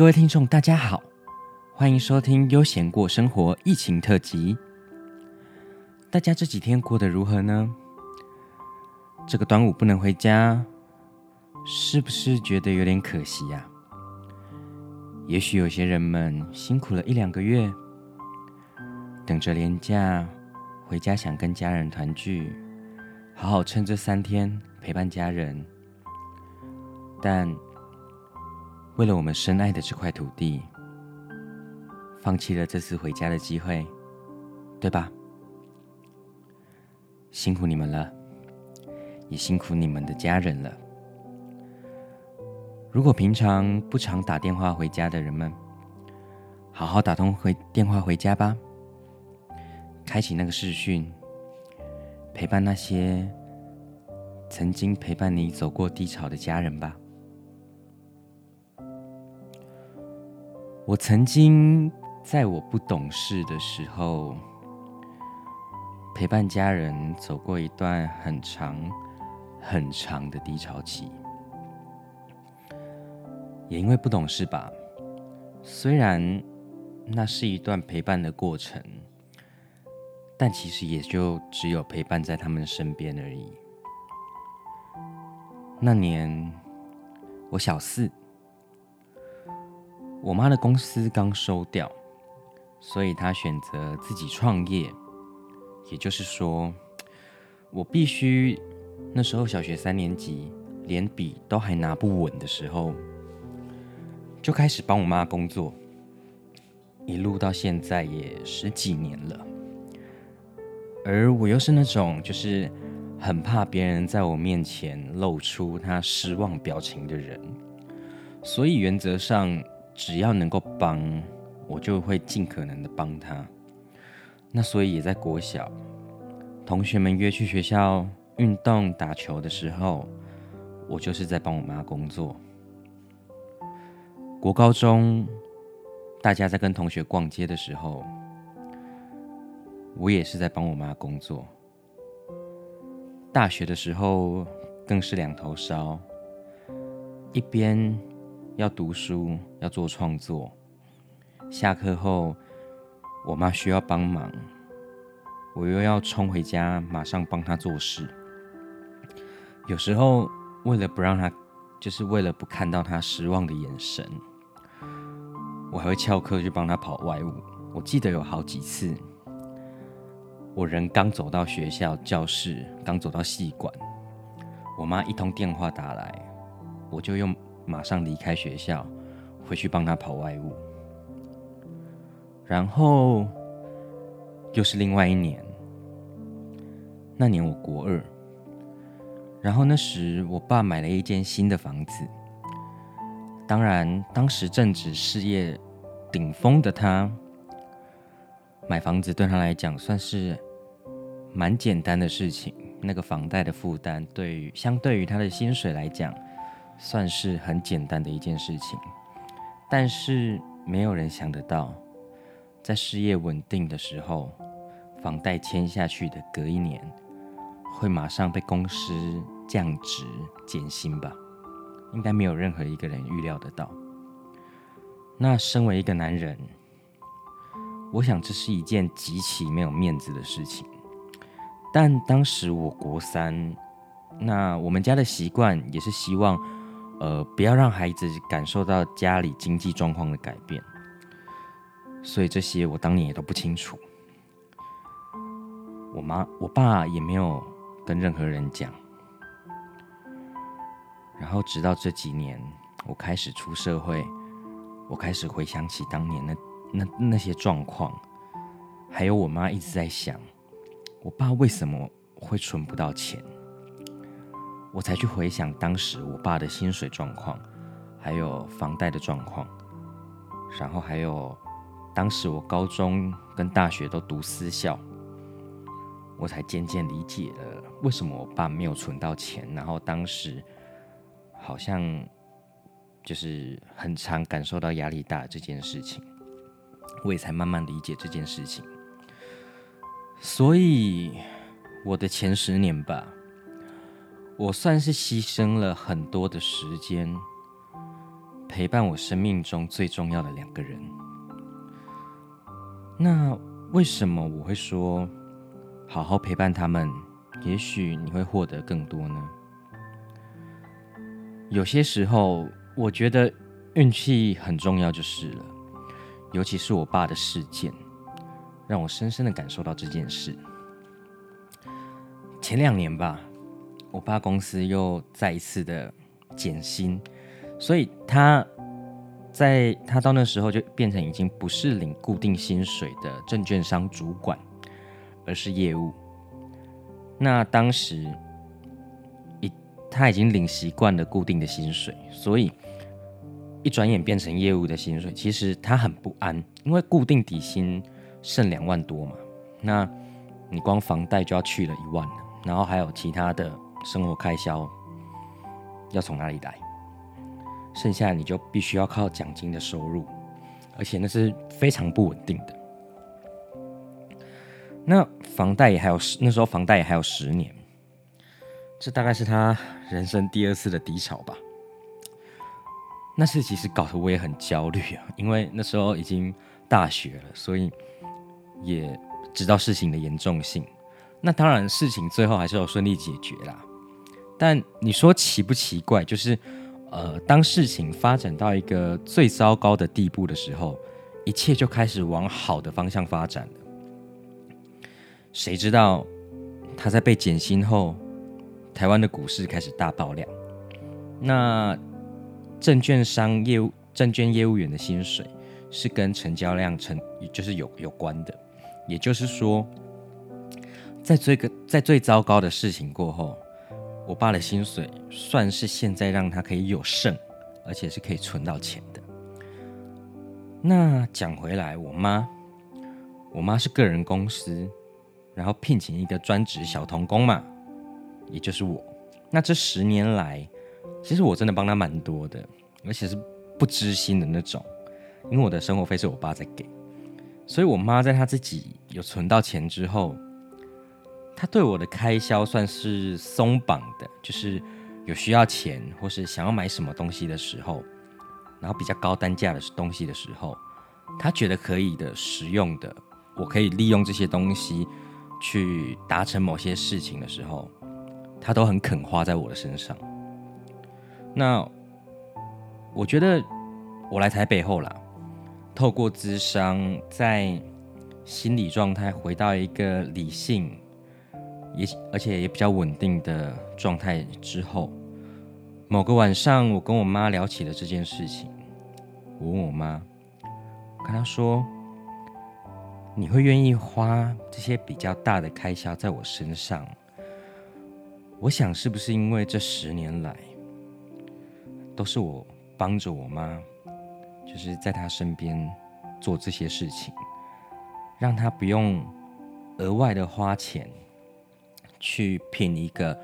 各位听众大家好，欢迎收听《悠闲过生活》疫情特辑。大家这几天过得如何呢？这个端午不能回家，是不是觉得有点可惜呀？也许有些人们辛苦了一两个月，等着连假回家，想跟家人团聚，好好趁这3天陪伴家人。但为了我们深爱的这块土地，放弃了这次回家的机会，对吧？辛苦你们了，也辛苦你们的家人了。如果平常不常打电话回家的人们，好好打通电话回家吧，开启那个视讯，陪伴那些曾经陪伴你走过低潮的家人吧。我曾经在我不懂事的时候，陪伴家人走过一段很长很长的低潮期。也因为不懂事吧，虽然那是一段陪伴的过程，但其实也就只有陪伴在他们身边而已。那年我小4，我妈的公司刚收掉，所以她选择自己创业。也就是说，我必须，那时候小学3年级，连笔都还拿不稳的时候，就开始帮我妈工作，一路到现在也10几年了。而我又是那种就是很怕别人在我面前露出她失望表情的人，所以原则上只要能够帮，我就会尽可能的帮他。那所以也在国小，同学们约去学校运动打球的时候，我就是在帮我妈工作。国高中，大家在跟同学逛街的时候，我也是在帮我妈工作。大学的时候更是两头烧，一边要读书，要做创作，下课后我妈需要帮忙，我又要冲回家马上帮她做事。有时候为了不让她，就是为了不看到她失望的眼神，我还会翘课去帮她跑外务。我记得有好几次，我人刚走到学校教室，刚走到系馆，我妈一通电话打来，我就用马上离开学校，回去帮他跑外务。然后又是另外一年，那年我国2，然后那时我爸买了一间新的房子。当然，当时正值事业顶峰的他，买房子对他来讲算是蛮简单的事情。那个房贷的负担，相对于他的薪水来讲，算是很简单的一件事情。但是没有人想得到，在事业稳定的时候，房贷签下去的隔一年，会马上被公司降职减薪吧？应该没有任何一个人预料得到。那身为一个男人，我想这是一件极其没有面子的事情。但当时我国3，那我们家的习惯也是希望不要让孩子感受到家里经济状况的改变，所以这些我当年也都不清楚。我爸也没有跟任何人讲。然后直到这几年，我开始出社会，我开始回想起当年那些状况，还有我妈一直在想，我爸为什么会存不到钱。我才去回想当时我爸的薪水状况，还有房贷的状况，然后还有当时我高中跟大学都读私校，我才渐渐理解了为什么我爸没有存到钱，然后当时好像就是很常感受到压力大这件事情，我也才慢慢理解这件事情。所以我的前10年吧，我算是牺牲了很多的时间，陪伴我生命中最重要的两个人。那为什么我会说好好陪伴他们，也许你会获得更多呢？有些时候我觉得运气很重要就是了，尤其是我爸的事件让我深深的感受到这件事。前2年吧，我爸公司又再一次的减薪，所以他到那时候就变成已经不是领固定薪水的证券商主管，而是业务。那当时他已经领习惯了固定的薪水，所以一转眼变成业务的薪水，其实他很不安，因为固定底薪剩2万多嘛，那你光房贷就要去了1万了，然后还有其他的生活开销要从哪里来？剩下你就必须要靠奖金的收入，而且那是非常不稳定的。那房贷也还有，那时候房贷也还有10年，这大概是他人生第2次的低潮吧。那次其实搞得我也很焦虑啊，因为那时候已经大学了，所以也知道事情的严重性。那当然事情最后还是有顺利解决啦，但你说奇不奇怪，就是当事情发展到一个最糟糕的地步的时候，一切就开始往好的方向发展了。谁知道他在被减薪后，台湾的股市开始大爆量，那证券业务员的薪水是跟成交量就是有关的，也就是说在最糟糕的事情过后，我爸的薪水算是现在让他可以有剩，而且是可以存到钱的。那讲回来，我妈是个人公司，然后聘请一个专职小童工嘛，也就是我。那这10年来，其实我真的帮他蛮多的，而且是不知心的那种，因为我的生活费是我爸在给，所以我妈在她自己有存到钱之后，她对我的开销算是松绑的，就是有需要钱或是想要买什么东西的时候，然后比较高单价的东西的时候，她觉得可以的、实用的，我可以利用这些东西去达成某些事情的时候，她都很肯花在我的身上。那我觉得我来台北后啦，透过諮商，在心理状态回到一个理性，而且也比较稳定的状态之后，某个晚上我跟我妈聊起了这件事情。我问我妈，我跟她说，你会愿意花这些比较大的开销在我身上，我想是不是因为这10年来都是我帮着我妈，就是在她身边做这些事情，让她不用额外的花钱去聘一个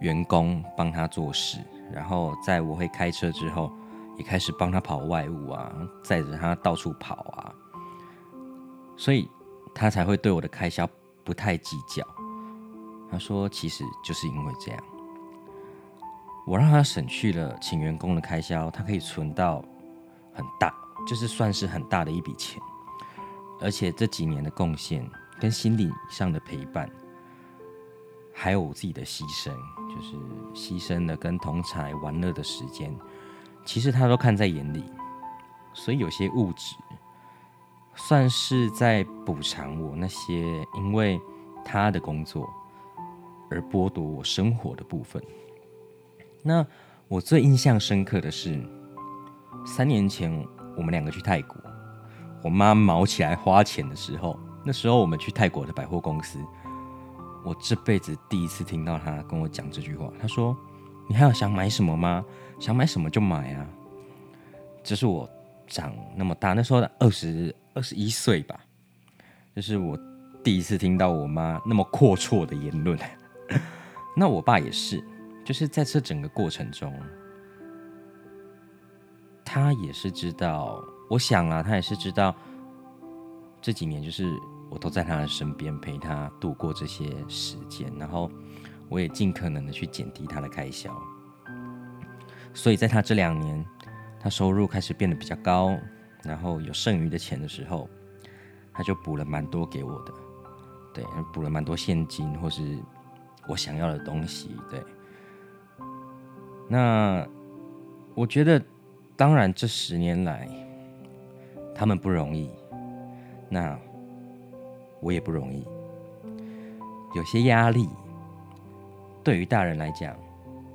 员工帮她做事，然后在我会开车之后，也开始帮她跑外务啊，载着她到处跑啊，所以她才会对我的开销不太计较。她说，其实就是因为这样，我让他省去了请员工的开销，他可以存到很大，就是算是很大的一笔钱。而且这几年的贡献跟心理上的陪伴，还有我自己的牺牲，就是牺牲了跟同侪玩乐的时间，其实他都看在眼里。所以有些物质算是在补偿我那些因为他的工作而剥夺我生活的部分。那我最印象深刻的是，3年前我们2个去泰国，我妈毛起来花钱的时候，那时候我们去泰国的百货公司，我这辈子第1次听到她跟我讲这句话。她说，你还有想买什么吗？想买什么就买啊。这是我长那么大，那时候21岁吧，这是我第1次听到我妈那么阔绰的言论。那我爸也是，就是在这整个过程中，他也是知道，我想啦，他也是知道这几年就是我都在他的身边陪他度过这些时间，然后我也尽可能的去减低他的开销。所以在他这2年他收入开始变得比较高，然后有剩余的钱的时候，他就补了蛮多给我的，对，补了蛮多现金或是我想要的东西，对。那我觉得，当然这10年来，他们不容易，那我也不容易，有些压力，对于大人来讲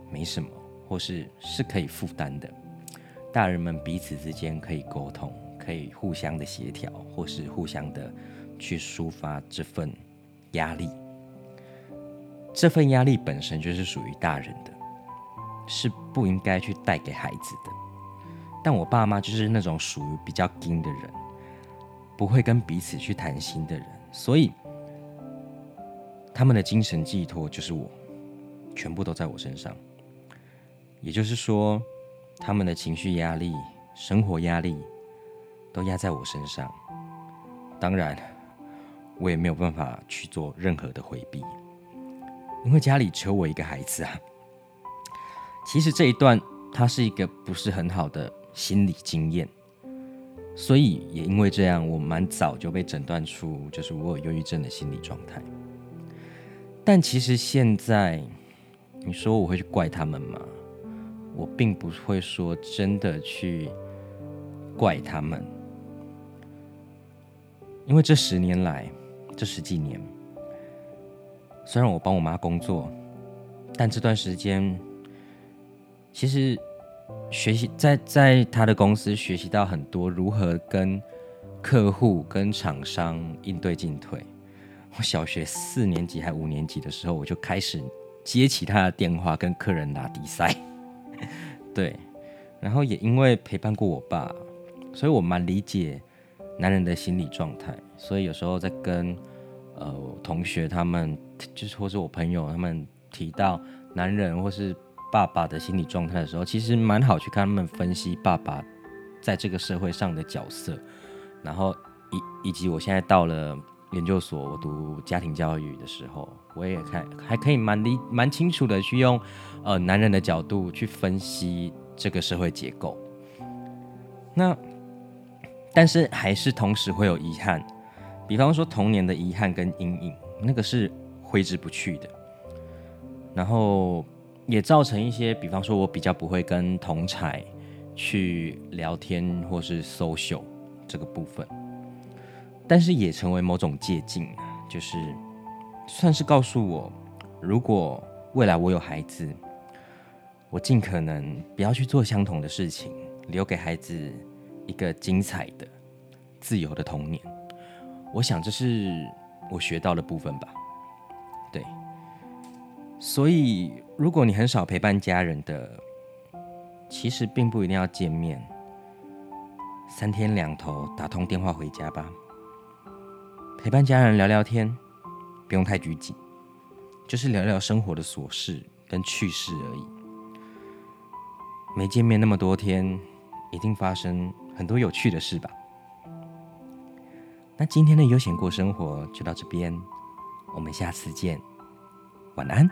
没什么，或是可以负担的。大人们彼此之间可以沟通，可以互相的协调，或是互相的去抒发这份压力。这份压力本身就是属于大人的，是不应该去带给孩子的。但我爸妈就是那种属于比较硬的人，不会跟彼此去谈心的人，所以他们的精神寄托就是我，全部都在我身上。也就是说，他们的情绪压力、生活压力都压在我身上，当然我也没有办法去做任何的回避，因为家里只有我一个孩子啊。其实这一段它是一个不是很好的心理经验，所以也因为这样，我蛮早就被诊断出就是我有忧郁症的心理状态。但其实现在你说我会去怪他们吗？我并不会说真的去怪他们，因为这10年来，这10几年，虽然我帮我妈工作，但这段时间其实学习在她的公司学习到很多如何跟客户、跟厂商应对进退。我小学4年级还5年级的时候，我就开始接起她的电话，跟客人打比赛。对，然后也因为陪伴过我爸，所以我蛮理解男人的心理状态。所以有时候在跟同学他们，就是或是我朋友他们提到男人或是爸爸的心理状态的时候，其实蛮好去看他们分析爸爸在这个社会上的角色，然后以及我现在到了研究所，我读家庭教育的时候，我也还可以蛮清楚的去用男人的角度去分析这个社会结构。那但是还是同时会有遗憾，比方说童年的遗憾跟阴影，那个是挥之不去的。然后也造成一些，比方说我比较不会跟同侪去聊天或是 social 这个部分。但是也成为某种借鉴，就是算是告诉我，如果未来我有孩子，我尽可能不要去做相同的事情，留给孩子一个精彩的、自由的童年。我想这是我学到的部分吧。对，所以如果你很少陪伴家人的，其实并不一定要见面，3天2头打通电话回家吧。陪伴家人聊聊天，不用太拘谨，就是聊聊生活的琐事跟趣事而已。没见面那么多天，一定发生很多有趣的事吧。那今天的悠闲过生活就到这边，我们下次见，晚安。